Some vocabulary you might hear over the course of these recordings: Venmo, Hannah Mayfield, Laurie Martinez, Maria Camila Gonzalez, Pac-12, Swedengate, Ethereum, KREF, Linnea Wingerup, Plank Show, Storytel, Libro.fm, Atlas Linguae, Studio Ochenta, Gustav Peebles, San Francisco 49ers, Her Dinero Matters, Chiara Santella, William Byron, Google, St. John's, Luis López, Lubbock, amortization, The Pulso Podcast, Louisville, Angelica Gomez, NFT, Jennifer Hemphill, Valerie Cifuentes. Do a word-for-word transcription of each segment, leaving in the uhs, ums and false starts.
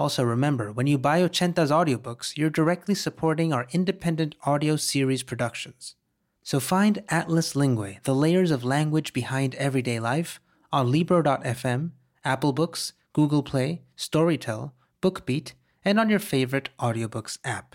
Also remember, when you buy Ochenta's audiobooks, you're directly supporting our independent audio series productions. So find Atlas Linguae, The Layers of Language Behind Everyday Life, on Libro dot f m, Apple Books, Google Play, Storytel, BookBeat, and on your favorite audiobooks app.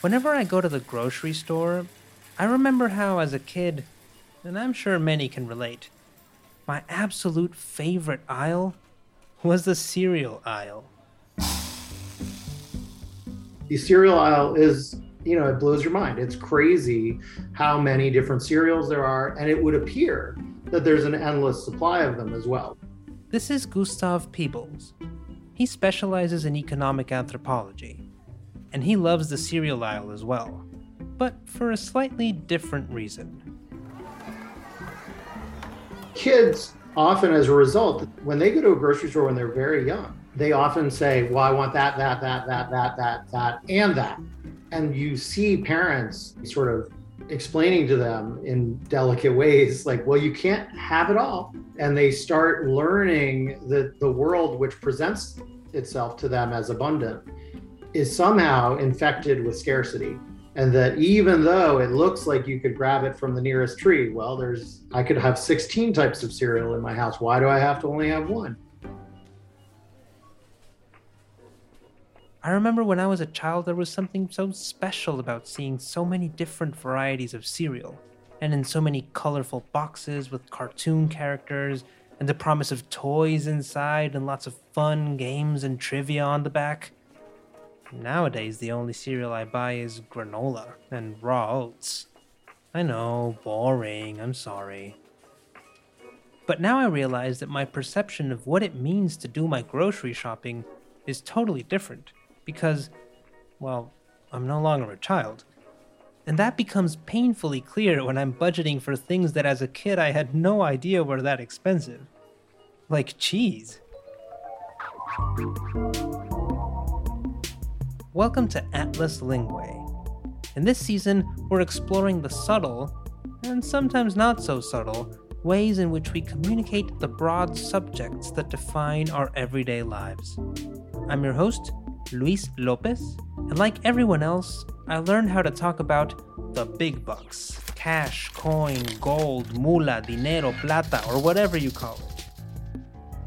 Whenever I go to the grocery store, I remember how as a kid, and I'm sure many can relate, my absolute favorite aisle was the cereal aisle. The cereal aisle is, you know, it blows your mind. It's crazy how many different cereals there are, and it would appear that there's an endless supply of them as well. This is Gustav Peebles. He specializes in economic anthropology. And he loves the cereal aisle as well, but for a slightly different reason. Kids often, as a result, when they go to a grocery store when they're very young, they often say, well, I want that, that, that, that, that, that, that, and that. And you see parents sort of explaining to them in delicate ways, like, well, you can't have it all. And they start learning that the world which presents itself to them as abundant is somehow infected with scarcity. And that even though it looks like you could grab it from the nearest tree, well, there's, I could have sixteen types of cereal in my house. Why do I have to only have one? I remember when I was a child, there was something so special about seeing so many different varieties of cereal, and in so many colorful boxes with cartoon characters, and the promise of toys inside, and lots of fun games and trivia on the back. Nowadays, the only cereal I buy is granola and raw oats. I know, boring, I'm sorry. But now I realize that my perception of what it means to do my grocery shopping is totally different because, well, I'm no longer a child. And that becomes painfully clear when I'm budgeting for things that as a kid I had no idea were that expensive. Like cheese. Welcome to Atlas Linguae. In this season, we're exploring the subtle, and sometimes not so subtle, ways in which we communicate the broad subjects that define our everyday lives. I'm your host, Luis López, and like everyone else, I learned how to talk about the big bucks. Cash, coin, gold, mula, dinero, plata, or whatever you call it.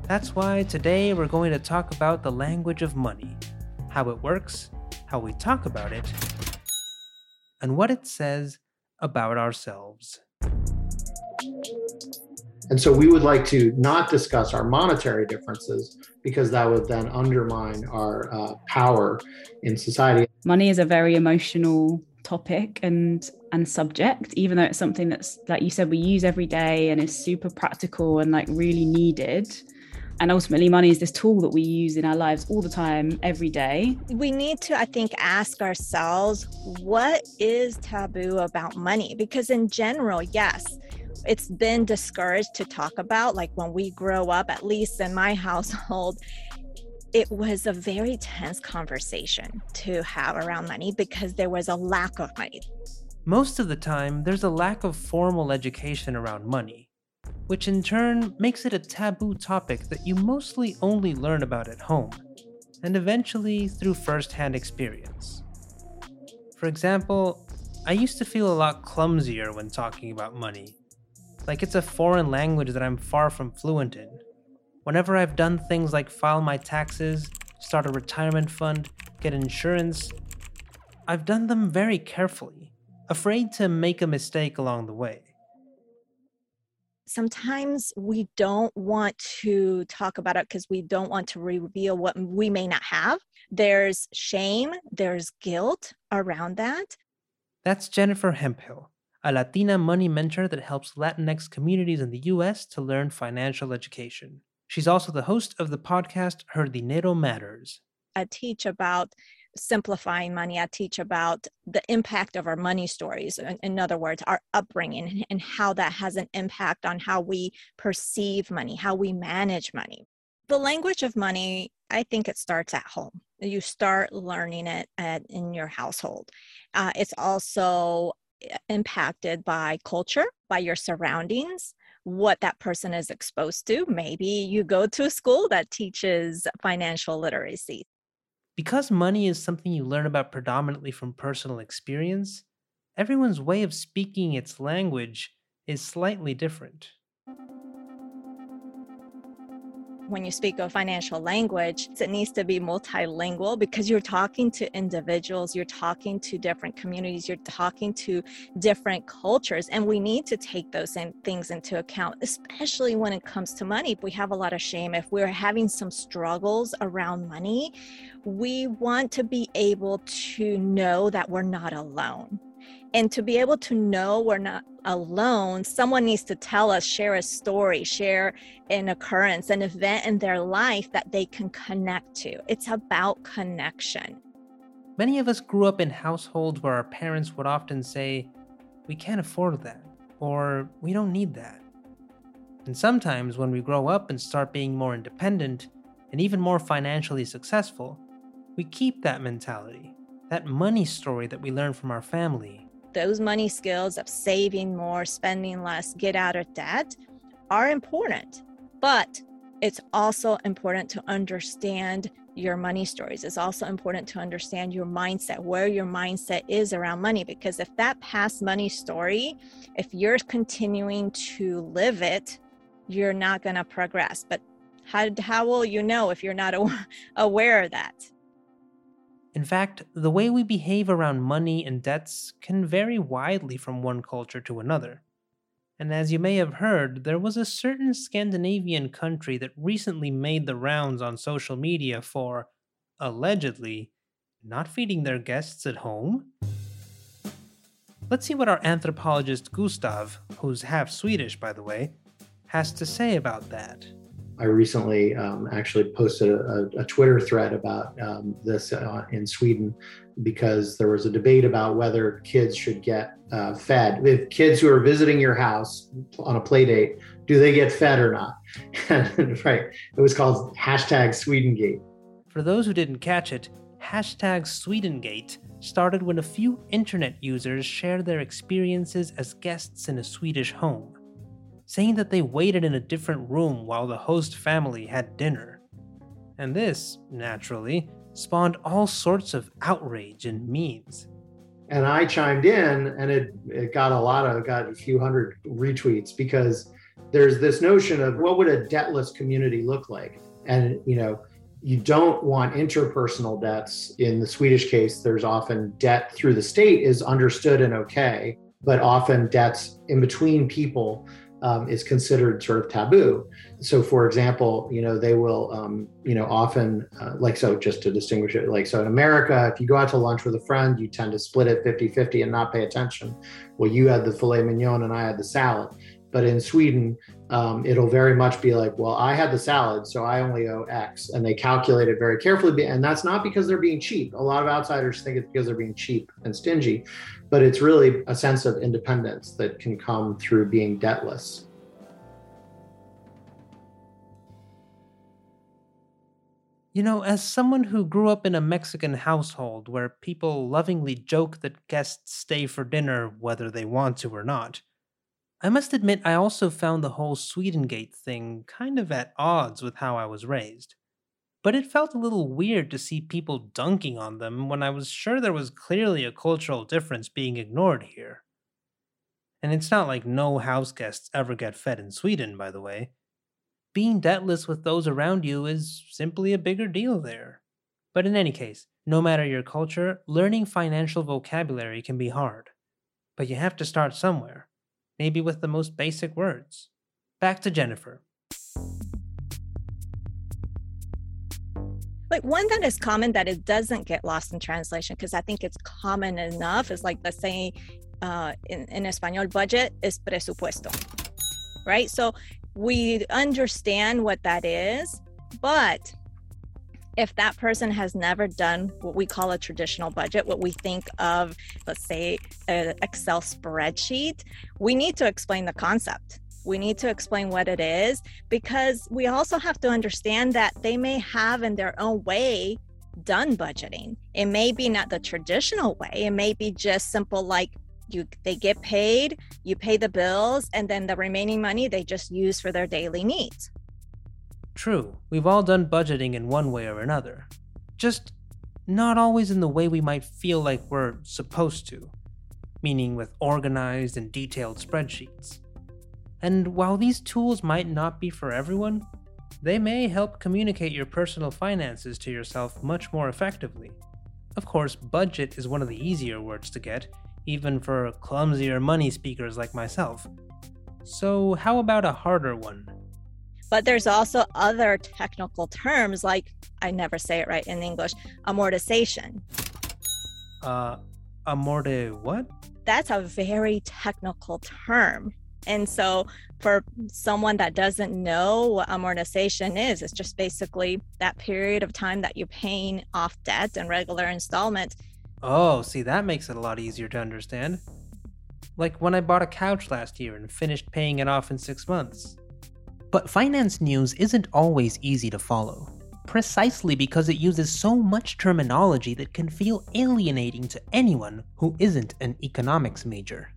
That's why today we're going to talk about the language of money, how it works, how we talk about it, and what it says about ourselves. And so we would like to not discuss our monetary differences because that would then undermine our uh, power in society. Money is a very emotional topic and and subject, even though it's something that's, like you said, we use every day and is super practical and like really needed. And ultimately, money is this tool that we use in our lives all the time, every day. We need to, I think, ask ourselves, what is taboo about money? Because in general, yes, it's been discouraged to talk about. Like when we grow up, at least in my household, it was a very tense conversation to have around money because there was a lack of money. Most of the time, there's a lack of formal education around money, which in turn makes it a taboo topic that you mostly only learn about at home, and eventually through first-hand experience. For example, I used to feel a lot clumsier when talking about money. Like it's a foreign language that I'm far from fluent in. Whenever I've done things like file my taxes, start a retirement fund, get insurance, I've done them very carefully, afraid to make a mistake along the way. Sometimes we don't want to talk about it because we don't want to reveal what we may not have. There's shame, there's guilt around that. That's Jennifer Hemphill, a Latina money mentor that helps Latinx communities in the U S to learn financial education. She's also the host of the podcast, Her Dinero Matters. I teach about simplifying money. I teach about the impact of our money stories. In other words, our upbringing and how that has an impact on how we perceive money, how we manage money. The language of money, I think it starts at home. You start learning it at, in your household. Uh, it's also impacted by culture, by your surroundings, what that person is exposed to. Maybe you go to a school that teaches financial literacy. Because money is something you learn about predominantly from personal experience, everyone's way of speaking its language is slightly different. When you speak a financial language, it needs to be multilingual because you're talking to individuals, you're talking to different communities, you're talking to different cultures, and we need to take those things into account, especially when it comes to money. If we have a lot of shame, if we're having some struggles around money, we want to be able to know that we're not alone. And to be able to know we're not alone, someone needs to tell us, share a story, share an occurrence, an event in their life that they can connect to. It's about connection. Many of us grew up in households where our parents would often say, we can't afford that, or we don't need that. And sometimes when we grow up and start being more independent and even more financially successful, we keep that mentality. That money story that we learn from our family. Those money skills of saving more, spending less, get out of debt are important, but it's also important to understand your money stories. It's also important to understand your mindset, where your mindset is around money, because if that past money story, if you're continuing to live it, you're not gonna progress. But how, how will you know if you're not aware of that? In fact, the way we behave around money and debts can vary widely from one culture to another. And as you may have heard, there was a certain Scandinavian country that recently made the rounds on social media for, allegedly, not feeding their guests at home. Let's see what our anthropologist Gustav, who's half Swedish, by the way, has to say about that. I recently um, actually posted a, a Twitter thread about um, this uh, in Sweden because there was a debate about whether kids should get uh, fed. If kids who are visiting your house on a play date, do they get fed or not? Right. It was called hashtag Swedengate. For those who didn't catch it, hashtag Swedengate started when a few internet users shared their experiences as guests in a Swedish home, saying that they waited in a different room while the host family had dinner. And this, naturally, spawned all sorts of outrage and memes. And I chimed in, and it, it got a lot of, got a few hundred retweets, because there's this notion of what would a debtless community look like? And, you know, you don't want interpersonal debts. In the Swedish case, there's often debt through the state is understood and okay, but often debts in between people Um, is considered sort of taboo. So, for example, you know, they will, um, you know, often uh, like, so just to distinguish it, like, so in America, if you go out to lunch with a friend, you tend to split it fifty-fifty and not pay attention. Well, you had the filet mignon and I had the salad. But in Sweden, um, it'll very much be like, well, I had the salad, so I only owe X. And they calculate it very carefully. And that's not because they're being cheap. A lot of outsiders think it's because they're being cheap and stingy. But it's really a sense of independence that can come through being debtless. You know, as someone who grew up in a Mexican household where people lovingly joke that guests stay for dinner whether they want to or not, I must admit I also found the whole Swedengate thing kind of at odds with how I was raised. but it felt a little weird to see people dunking on them when I was sure there was clearly a cultural difference being ignored here. And it's not like no house guests ever get fed in Sweden, by the way. Being debtless with those around you is simply a bigger deal there. But in any case, no matter your culture, learning financial vocabulary can be hard. But you have to start somewhere, maybe with the most basic words. Back to Jennifer. Like one that is common that it doesn't get lost in translation, because I think it's common enough, is like the saying uh, in, in Espanol, budget is presupuesto, right? So we understand what that is, but if that person has never done what we call a traditional budget, what we think of, let's say, an Excel spreadsheet, we need to explain the concept. We need to explain what it is, because we also have to understand that they may have in their own way done budgeting. It may be not the traditional way. It may be just simple like you they get paid, you pay the bills, and then the remaining money they just use for their daily needs. True, we've all done budgeting in one way or another. Just not always in the way we might feel like we're supposed to, meaning with organized and detailed spreadsheets. And while these tools might not be for everyone, they may help communicate your personal finances to yourself much more effectively. Of course, budget is one of the easier words to get, even for clumsier money speakers like myself. So how about a harder one? But there's also other technical terms like, I never say it right in English, amortization. Uh, amorti what? That's a very technical term. And so for someone that doesn't know what amortization is, it's just basically that period of time that you're paying off debt in regular installments. Oh, see, that makes it a lot easier to understand. Like when I bought a couch last year and finished paying it off in six months. But finance news isn't always easy to follow, precisely because it uses so much terminology that can feel alienating to anyone who isn't an economics major.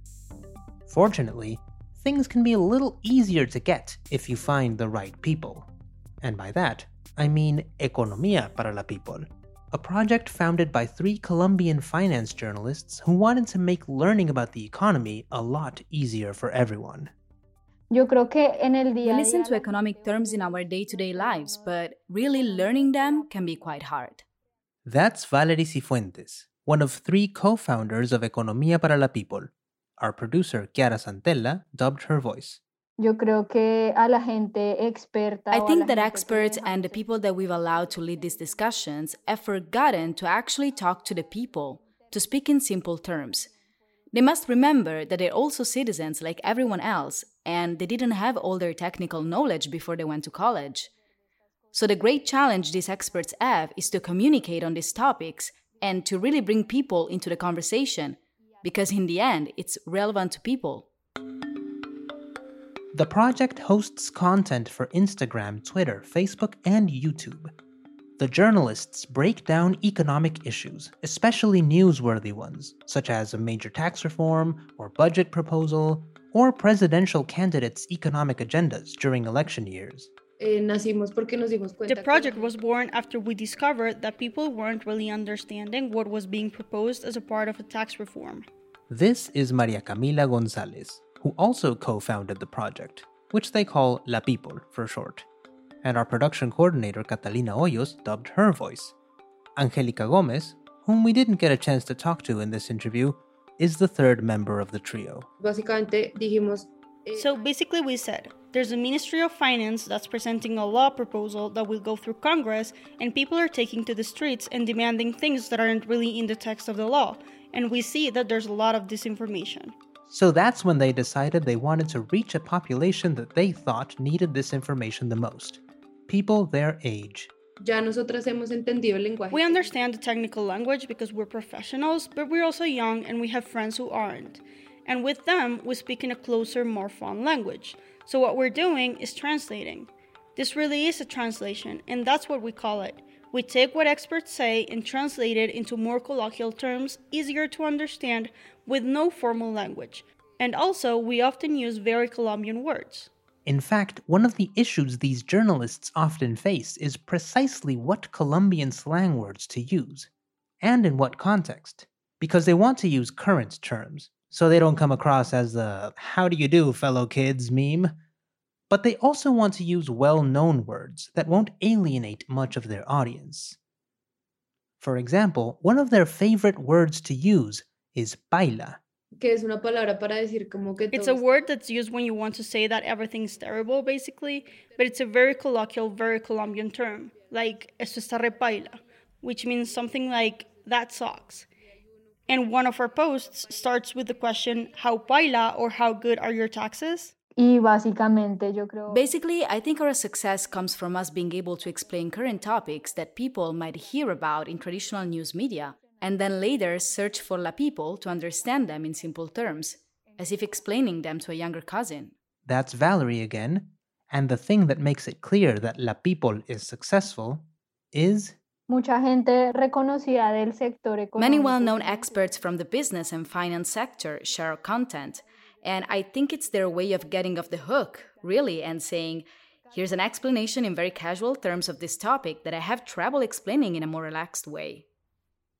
Fortunately, things can be a little easier to get if you find the right people. And by that, I mean Economía para la Pipol, a project founded by three Colombian finance journalists who wanted to make learning about the economy a lot easier for everyone. We listen to economic terms in our day-to-day lives, but really learning them can be quite hard. That's Valerie Cifuentes, one of three co-founders of Economía para la Pipol. Our producer, Chiara Santella, dubbed her voice. I think that experts and the people that we've allowed to lead these discussions have forgotten to actually talk to the people, to speak in simple terms. They must remember that they're also citizens like everyone else, and they didn't have all their technical knowledge before they went to college. So the great challenge these experts have is to communicate on these topics and to really bring people into the conversation, because in the end, it's relevant to people. The project hosts content for Instagram, Twitter, Facebook, and YouTube. The journalists break down economic issues, especially newsworthy ones, such as a major tax reform, or budget proposal, or presidential candidates' economic agendas during election years. The project was born after we discovered that people weren't really understanding what was being proposed as a part of a tax reform. This is Maria Camila Gonzalez, who also co-founded the project, which they call La People for short. And our production coordinator, Catalina Hoyos, dubbed her voice. Angelica Gomez, whom we didn't get a chance to talk to in this interview, is the third member of the trio. So basically we said, there's a Ministry of Finance that's presenting a law proposal that will go through Congress, and people are taking to the streets and demanding things that aren't really in the text of the law. And we see that there's a lot of disinformation. So that's when they decided they wanted to reach a population that they thought needed this information the most. People their age. We understand the technical language because we're professionals, but we're also young and we have friends who aren't. And with them, we speak in a closer, more fun language. So what we're doing is translating. This really is a translation, and that's what we call it. We take what experts say and translate it into more colloquial terms, easier to understand, with no formal language. And also, we often use very Colombian words. In fact, one of the issues these journalists often face is precisely what Colombian slang words to use, and in what context, because they want to use current terms, so they don't come across as the "how do you do, fellow kids" meme, but they also want to use well-known words that won't alienate much of their audience. For example, one of their favorite words to use is paila. It's a word that's used when you want to say that everything's terrible, basically, but it's a very colloquial, very Colombian term, like esto está re paila, which means something like, that sucks. And one of our posts starts with the question, how paila, or how good are your taxes? Basically, I think our success comes from us being able to explain current topics that people might hear about in traditional news media, and then later search for la people to understand them in simple terms, as if explaining them to a younger cousin. That's Valerie again, and the thing that makes it clear that la people is successful is... Many well-known experts from the business and finance sector share our content, and I think it's their way of getting off the hook, really, and saying, here's an explanation in very casual terms of this topic that I have trouble explaining in a more relaxed way.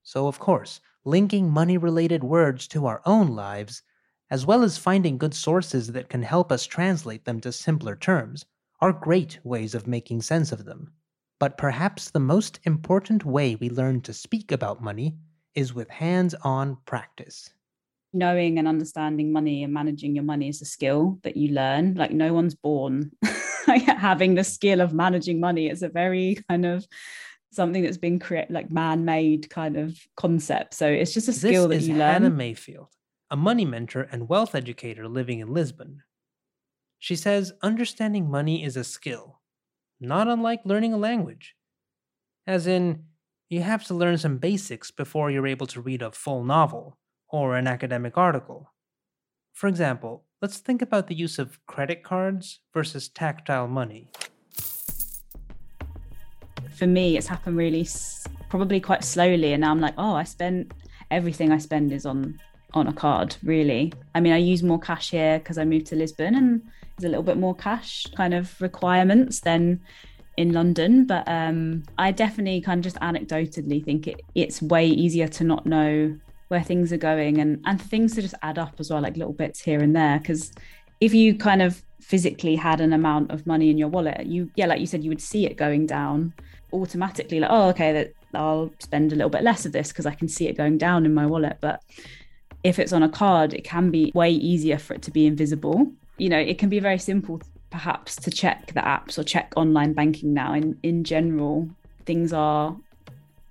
So, of course, linking money-related words to our own lives, as well as finding good sources that can help us translate them to simpler terms, are great ways of making sense of them. But perhaps the most important way we learn to speak about money is with hands-on practice. Knowing and understanding money and managing your money is a skill that you learn. Like, no one's born having the skill of managing money. It's a very kind of something that's been created, like man-made kind of concept. So it's just a skill that you learn. This is Hannah Mayfield, a money mentor and wealth educator living in Lisbon. She says understanding money is a skill, not unlike learning a language. As in, you have to learn some basics before you're able to read a full novel or an academic article. For example, let's think about the use of credit cards versus tactile money. For me, it's happened really probably quite slowly, and now I'm like, oh, I spend, everything I spend is on, on a card, really. I mean, I use more cash here because I moved to Lisbon and there's a little bit more cash kind of requirements than in London, but um, I definitely kind of just anecdotally think it, it's way easier to not know where things are going, and, and things to just add up as well, like little bits here and there. Because if you kind of physically had an amount of money in your wallet, you, yeah, like you said, you would see it going down automatically. Like, oh, okay, that I'll spend a little bit less of this because I can see it going down in my wallet. But if it's on a card, it can be way easier for it to be invisible. You know, it can be very simple, perhaps, to check the apps or check online banking now. In, in general, things are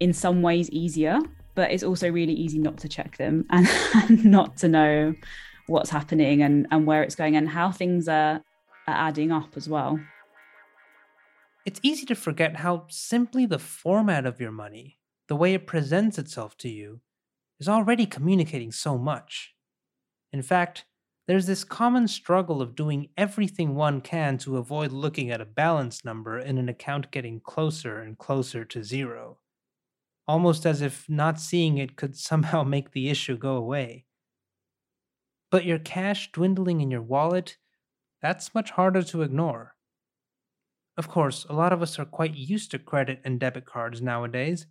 in some ways easier, but it's also really easy not to check them and, and not to know what's happening and, and where it's going and how things are, are adding up as well. It's easy to forget how simply the format of your money, the way it presents itself to you, is already communicating so much. In fact, there's this common struggle of doing everything one can to avoid looking at a balance number in an account getting closer and closer to zero, almost as if not seeing it could somehow make the issue go away. But your cash dwindling in your wallet, that's much harder to ignore. Of course, a lot of us are quite used to credit and debit cards nowadays,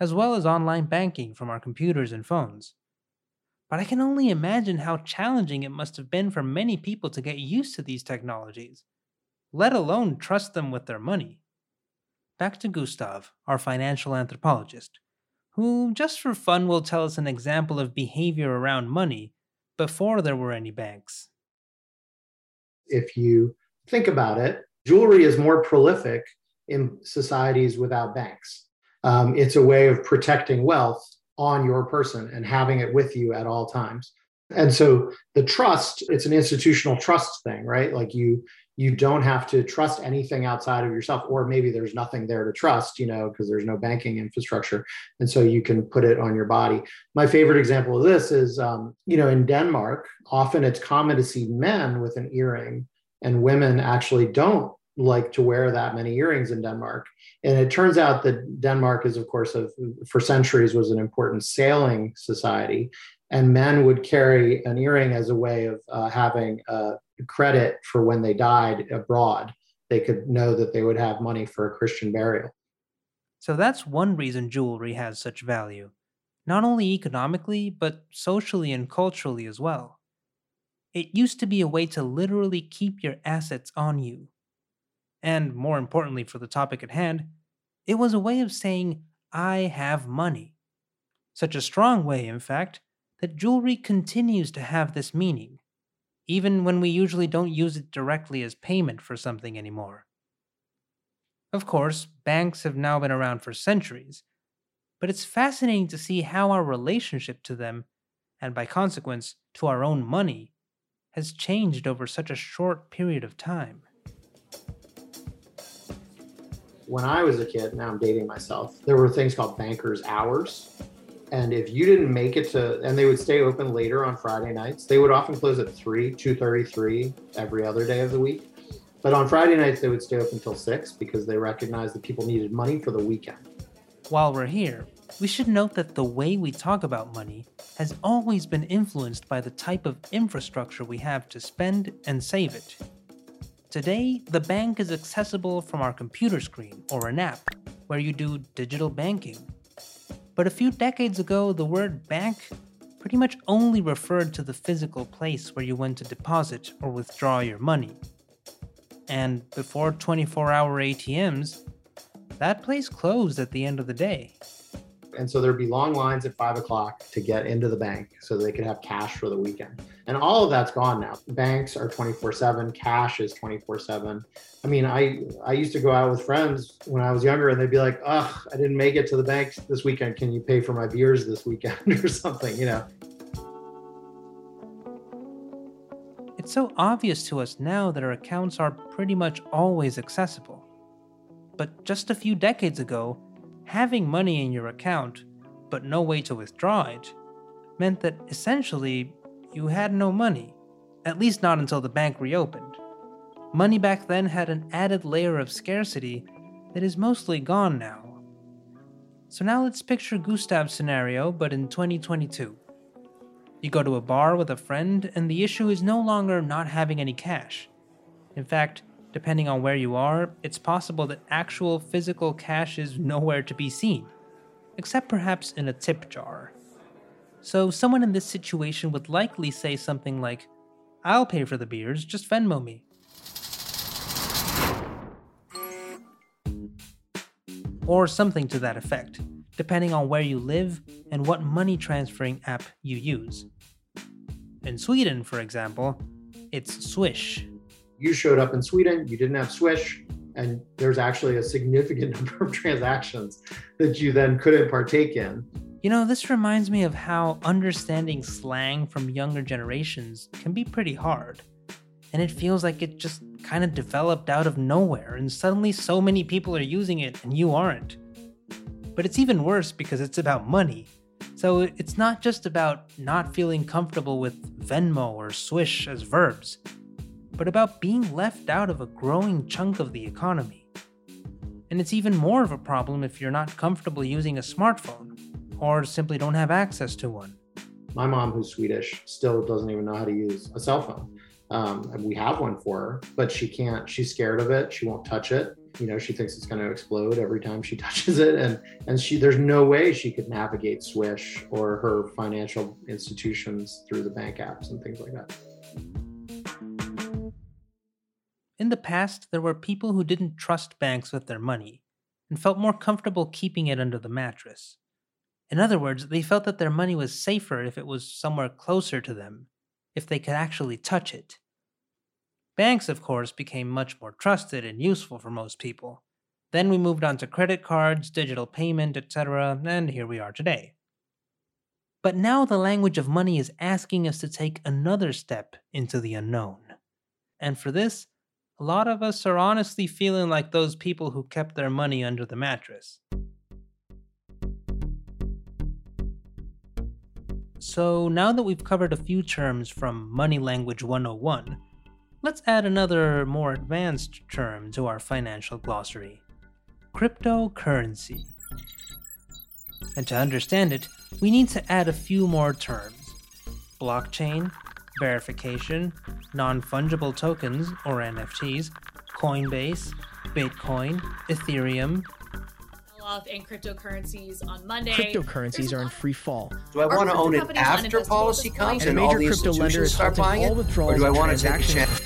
as well as online banking from our computers and phones. But I can only imagine how challenging it must have been for many people to get used to these technologies, let alone trust them with their money. Back to Gustav, our financial anthropologist, who just for fun will tell us an example of behavior around money before there were any banks. If you think about it, jewelry is more prolific in societies without banks. Um, it's a way of protecting wealth on your person and having it with you at all times. And so the trust, it's an institutional trust thing, right? Like you You don't have to trust anything outside of yourself, or maybe there's nothing there to trust, you know, because there's no banking infrastructure. And so you can put it on your body. My favorite example of this is, um, you know, in Denmark, often it's common to see men with an earring, and women actually don't like to wear that many earrings in Denmark. And it turns out that Denmark is, of course, a, for centuries was an important sailing society, and men would carry an earring as a way of uh, having a, credit for when they died abroad. They could know that they would have money for a Christian burial. So that's one reason jewelry has such value, not only economically, but socially and culturally as well. It used to be a way to literally keep your assets on you. And more importantly for the topic at hand, it was a way of saying, I have money. Such a strong way, in fact, that jewelry continues to have this meaning, even when we usually don't use it directly as payment for something anymore. Of course, banks have now been around for centuries, but it's fascinating to see how our relationship to them, and by consequence to our own money, has changed over such a short period of time. When I was a kid, now I'm dating myself, there were things called bankers' hours. And if you didn't make it to, and they would stay open later on Friday nights. They would often close at three, two thirty, three every other day of the week. But on Friday nights, they would stay open until six because they recognized that people needed money for the weekend. While we're here, we should note that the way we talk about money has always been influenced by the type of infrastructure we have to spend and save it. Today, the bank is accessible from our computer screen or an app where you do digital banking. But a few decades ago, the word bank pretty much only referred to the physical place where you went to deposit or withdraw your money. And before twenty-four hour A T Ms, that place closed at the end of the day. And so there'd be long lines at five o'clock to get into the bank so they could have cash for the weekend. And all of that's gone now. Banks are twenty-four seven, cash is twenty-four seven. I mean, I, I used to go out with friends when I was younger and they'd be like, ugh, I didn't make it to the bank this weekend. Can you pay for my beers this weekend or something, you know? It's so obvious to us now that our accounts are pretty much always accessible. But just a few decades ago, having money in your account, but no way to withdraw it, meant that essentially you had no money, at least not until the bank reopened. Money back then had an added layer of scarcity that is mostly gone now. So now let's picture Gustav's scenario, but in twenty twenty-two. You go to a bar with a friend, and the issue is no longer not having any cash. In fact, depending on where you are, it's possible that actual physical cash is nowhere to be seen, except perhaps in a tip jar. So someone in this situation would likely say something like, I'll pay for the beers, just Venmo me. Or something to that effect, depending on where you live and what money transferring app you use. In Sweden, for example, it's Swish. You showed up in Sweden, you didn't have Swish, and there's actually a significant number of transactions that you then couldn't partake in. You know, this reminds me of how understanding slang from younger generations can be pretty hard. And it feels like it just kind of developed out of nowhere, and suddenly so many people are using it and you aren't. But it's even worse because it's about money. So it's not just about not feeling comfortable with Venmo or Swish as verbs, but about being left out of a growing chunk of the economy. And it's even more of a problem if you're not comfortable using a smartphone, or simply don't have access to one. My mom, who's Swedish, still doesn't even know how to use a cell phone. Um, and we have one for her, but she can't, she's scared of it, she won't touch it. You know, she thinks it's gonna explode every time she touches it. And and she there's no way she could navigate Swish or her financial institutions through the bank apps and things like that. In the past, there were people who didn't trust banks with their money and felt more comfortable keeping it under the mattress. In other words, they felt that their money was safer if it was somewhere closer to them, if they could actually touch it. Banks, of course, became much more trusted and useful for most people. Then we moved on to credit cards, digital payment, et cetera, and here we are today. But now the language of money is asking us to take another step into the unknown. And for this, a lot of us are honestly feeling like those people who kept their money under the mattress. So now that we've covered a few terms from Money Language one oh one, let's add another more advanced term to our financial glossary: cryptocurrency. And to understand it, we need to add a few more terms: blockchain, verification, non-fungible tokens or N F Ts, Coinbase, Bitcoin, Ethereum. Off and cryptocurrencies on Monday. Cryptocurrencies are in free fall. Do I want to own it after policy comes and all the institutions start buying it? Or do I want to take a chance?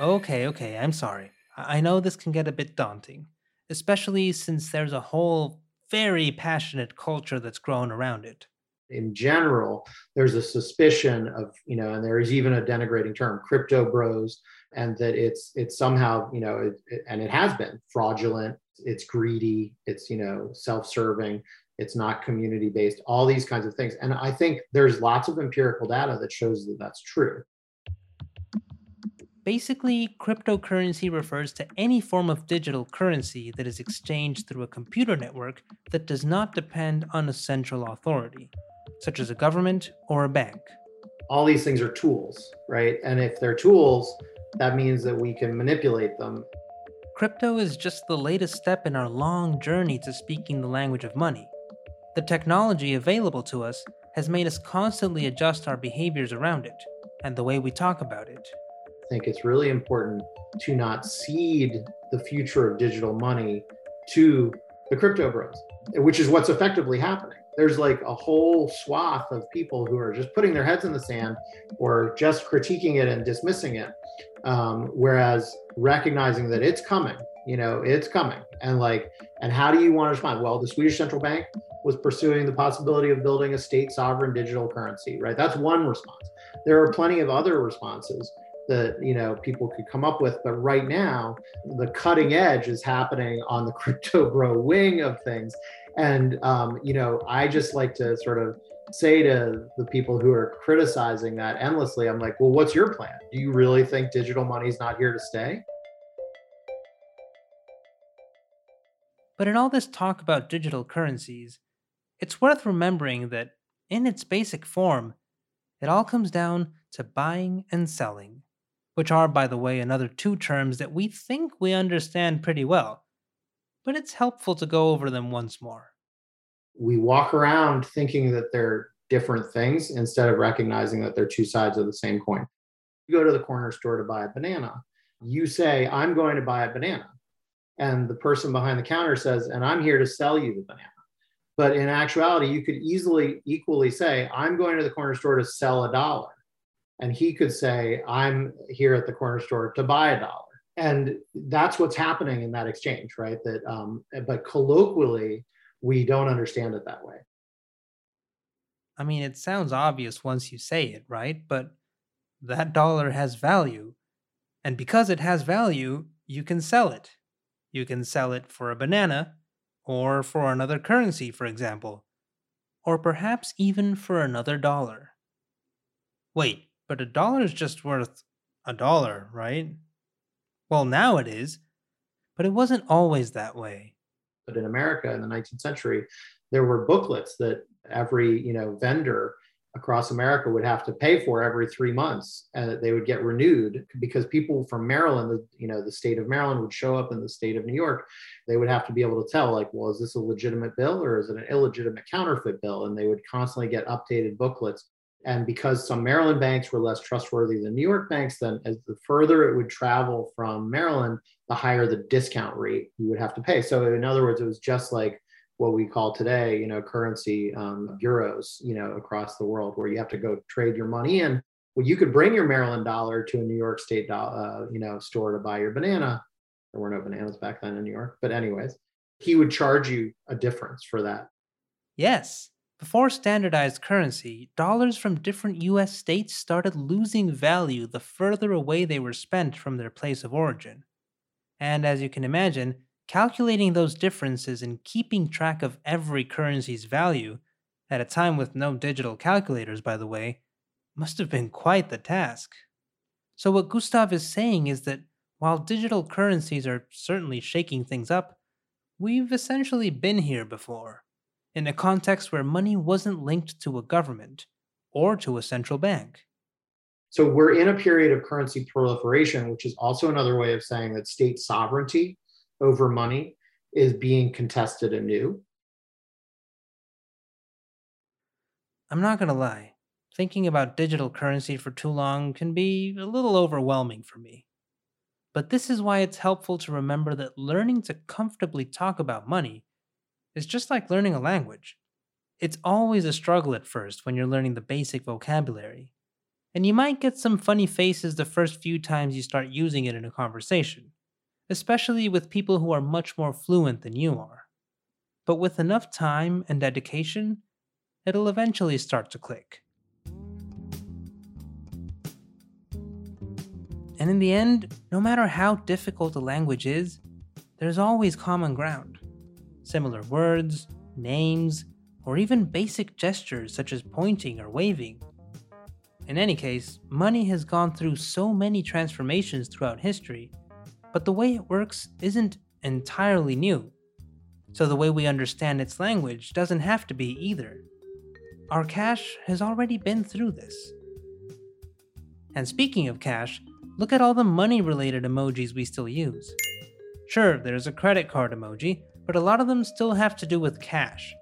Okay, okay, I'm sorry. I know this can get a bit daunting, especially since there's a whole very passionate culture that's grown around it. In general, there's a suspicion of, you know, and there is even a denigrating term, crypto bros, and that it's it's somehow, you know, it, it, and it has been fraudulent. It's greedy, it's, you know, self-serving, it's not community-based, all these kinds of things. And I think there's lots of empirical data that shows that that's true. Basically, cryptocurrency refers to any form of digital currency that is exchanged through a computer network that does not depend on a central authority, such as a government or a bank. All these things are tools, right? And if they're tools, that means that we can manipulate them. Crypto is just the latest step in our long journey to speaking the language of money. The technology available to us has made us constantly adjust our behaviors around it and the way we talk about it. I think it's really important to not cede the future of digital money to the crypto bros, which is what's effectively happening. There's like a whole swath of people who are just putting their heads in the sand or just critiquing it and dismissing it. Um, whereas recognizing that it's coming, you know, it's coming. And like, and how do you want to respond? Well, the Swedish Central Bank was pursuing the possibility of building a state sovereign digital currency, right? That's one response. There are plenty of other responses that, you know, people could come up with. But right now, the cutting edge is happening on the crypto bro wing of things. And, um, you know, I just like to sort of say to the people who are criticizing that endlessly, I'm like, well, what's your plan? Do you really think digital money is not here to stay? But in all this talk about digital currencies, it's worth remembering that in its basic form, it all comes down to buying and selling, which are, by the way, another two terms that we think we understand pretty well, but it's helpful to go over them once more. We walk around thinking that they're different things instead of recognizing that they're two sides of the same coin. You go to the corner store to buy a banana. You say, I'm going to buy a banana. And the person behind the counter says, and I'm here to sell you the banana. But in actuality, you could easily equally say, I'm going to the corner store to sell a dollar. And he could say, I'm here at the corner store to buy a dollar. And that's what's happening in that exchange, right? That, um, but colloquially, we don't understand it that way. I mean, it sounds obvious once you say it, right? But that dollar has value. And because it has value, you can sell it. You can sell it for a banana, or for another currency, for example. Or perhaps even for another dollar. Wait, but a dollar is just worth a dollar, right? Well, now it is. But it wasn't always that way. But in America in the nineteenth century, there were booklets that every, you know, vendor across America would have to pay for every three months. And they would get renewed because people from Maryland, you know, the state of Maryland would show up in the state of New York. They would have to be able to tell, like, well, is this a legitimate bill or is it an illegitimate counterfeit bill? And they would constantly get updated booklets. And because some Maryland banks were less trustworthy than New York banks, then as the further it would travel from Maryland, the higher the discount rate you would have to pay. So in other words, it was just like what we call today, you know, currency um, bureaus, you know, across the world where you have to go trade your money in. Well, you could bring your Maryland dollar to a New York State, do- uh, you know, store to buy your banana. There were no bananas back then in New York, but anyways, he would charge you a difference for that. Yes. Before standardized currency, dollars from different U S states started losing value the further away they were spent from their place of origin. And as you can imagine, calculating those differences and keeping track of every currency's value, at a time with no digital calculators, by the way, must have been quite the task. So what Gustav is saying is that while digital currencies are certainly shaking things up, we've essentially been here before, in a context where money wasn't linked to a government or to a central bank. So we're in a period of currency proliferation, which is also another way of saying that state sovereignty over money is being contested anew. I'm not going to lie. Thinking about digital currency for too long can be a little overwhelming for me. But this is why it's helpful to remember that learning to comfortably talk about money is just like learning a language. It's always a struggle at first when you're learning the basic vocabulary, and you might get some funny faces the first few times you start using it in a conversation, especially with people who are much more fluent than you are. But with enough time and dedication, it'll eventually start to click. And in the end, no matter how difficult a language is, there's always common ground. Similar words, names, or even basic gestures such as pointing or waving. In any case, money has gone through so many transformations throughout history, but the way it works isn't entirely new. So the way we understand its language doesn't have to be either. Our cash has already been through this. And speaking of cash, look at all the money-related emojis we still use. Sure, there's a credit card emoji, but a lot of them still have to do with cash.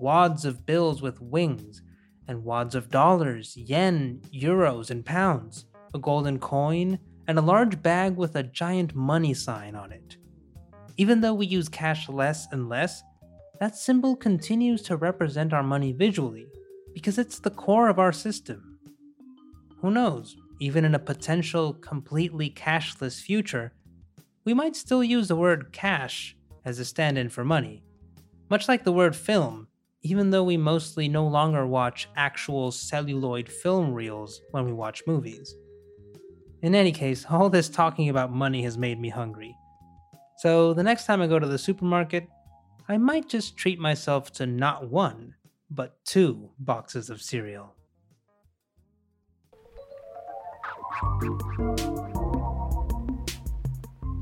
Wads of bills with wings, and wads of dollars, yen, euros, and pounds, a golden coin, and a large bag with a giant money sign on it. Even though we use cash less and less, that symbol continues to represent our money visually, because it's the core of our system. Who knows? Even in a potential completely cashless future, we might still use the word cash as a stand-in for money, much like the word film, even though we mostly no longer watch actual celluloid film reels when we watch movies. In any case, all this talking about money has made me hungry. So the next time I go to the supermarket, I might just treat myself to not one, but two boxes of cereal.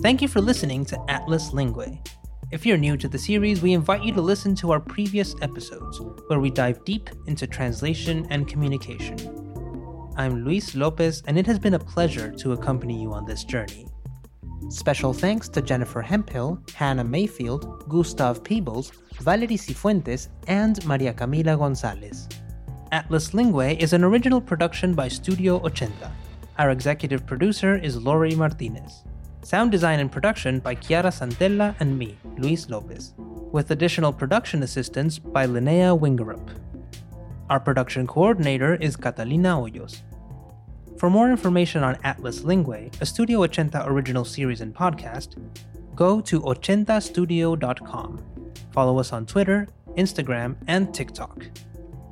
Thank you for listening to Atlas Linguae. If you're new to the series, we invite you to listen to our previous episodes, where we dive deep into translation and communication. I'm Luis López, and it has been a pleasure to accompany you on this journey. Special thanks to Jennifer Hemphill, Hannah Mayfield, Gustav Peebles, Valerie Cifuentes, and Maria Camila Gonzalez. Atlas Linguae is an original production by Studio Ochenta. Our executive producer is Laurie Martinez. Sound design and production by Chiara Santella and me, Luis López, with additional production assistance by Linnea Wingerup. Our production coordinator is Catalina Hoyos. For more information on Atlas Linguae, a Studio Ochenta original series and podcast, go to ochenta studio dot com. Follow us on Twitter, Instagram, and TikTok.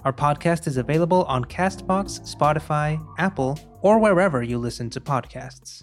Our podcast is available on CastBox, Spotify, Apple, or wherever you listen to podcasts.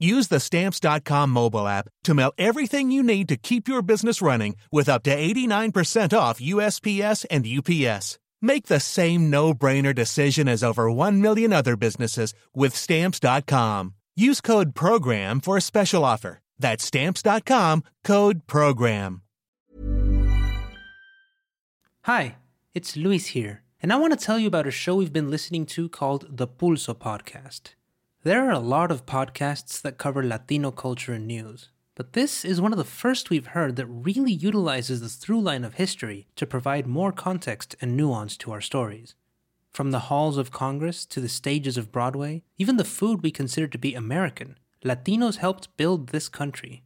Use the Stamps dot com mobile app to mail everything you need to keep your business running with up to eighty-nine percent off U S P S and U P S. Make the same no-brainer decision as over one million other businesses with Stamps dot com. Use code PROGRAM for a special offer. That's Stamps dot com, code PROGRAM. Hi, it's Luis here, and I want to tell you about a show we've been listening to called The Pulso Podcast. There are a lot of podcasts that cover Latino culture and news, but this is one of the first we've heard that really utilizes the through line of history to provide more context and nuance to our stories. From the halls of Congress to the stages of Broadway, even the food we consider to be American, Latinos helped build this country,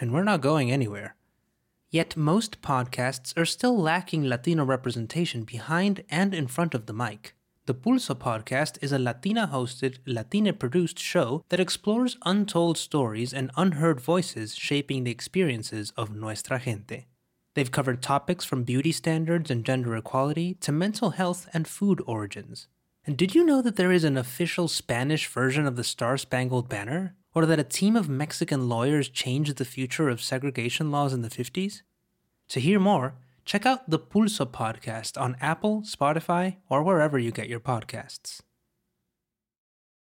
and we're not going anywhere. Yet most podcasts are still lacking Latino representation behind and in front of the mic. The Pulso Podcast is a Latina-hosted, Latina-produced show that explores untold stories and unheard voices shaping the experiences of nuestra gente. They've covered topics from beauty standards and gender equality to mental health and food origins. And did you know that there is an official Spanish version of the Star-Spangled Banner? Or that a team of Mexican lawyers changed the future of segregation laws in the fifties? To hear more, check out the Pulso Podcast on Apple, Spotify, or wherever you get your podcasts.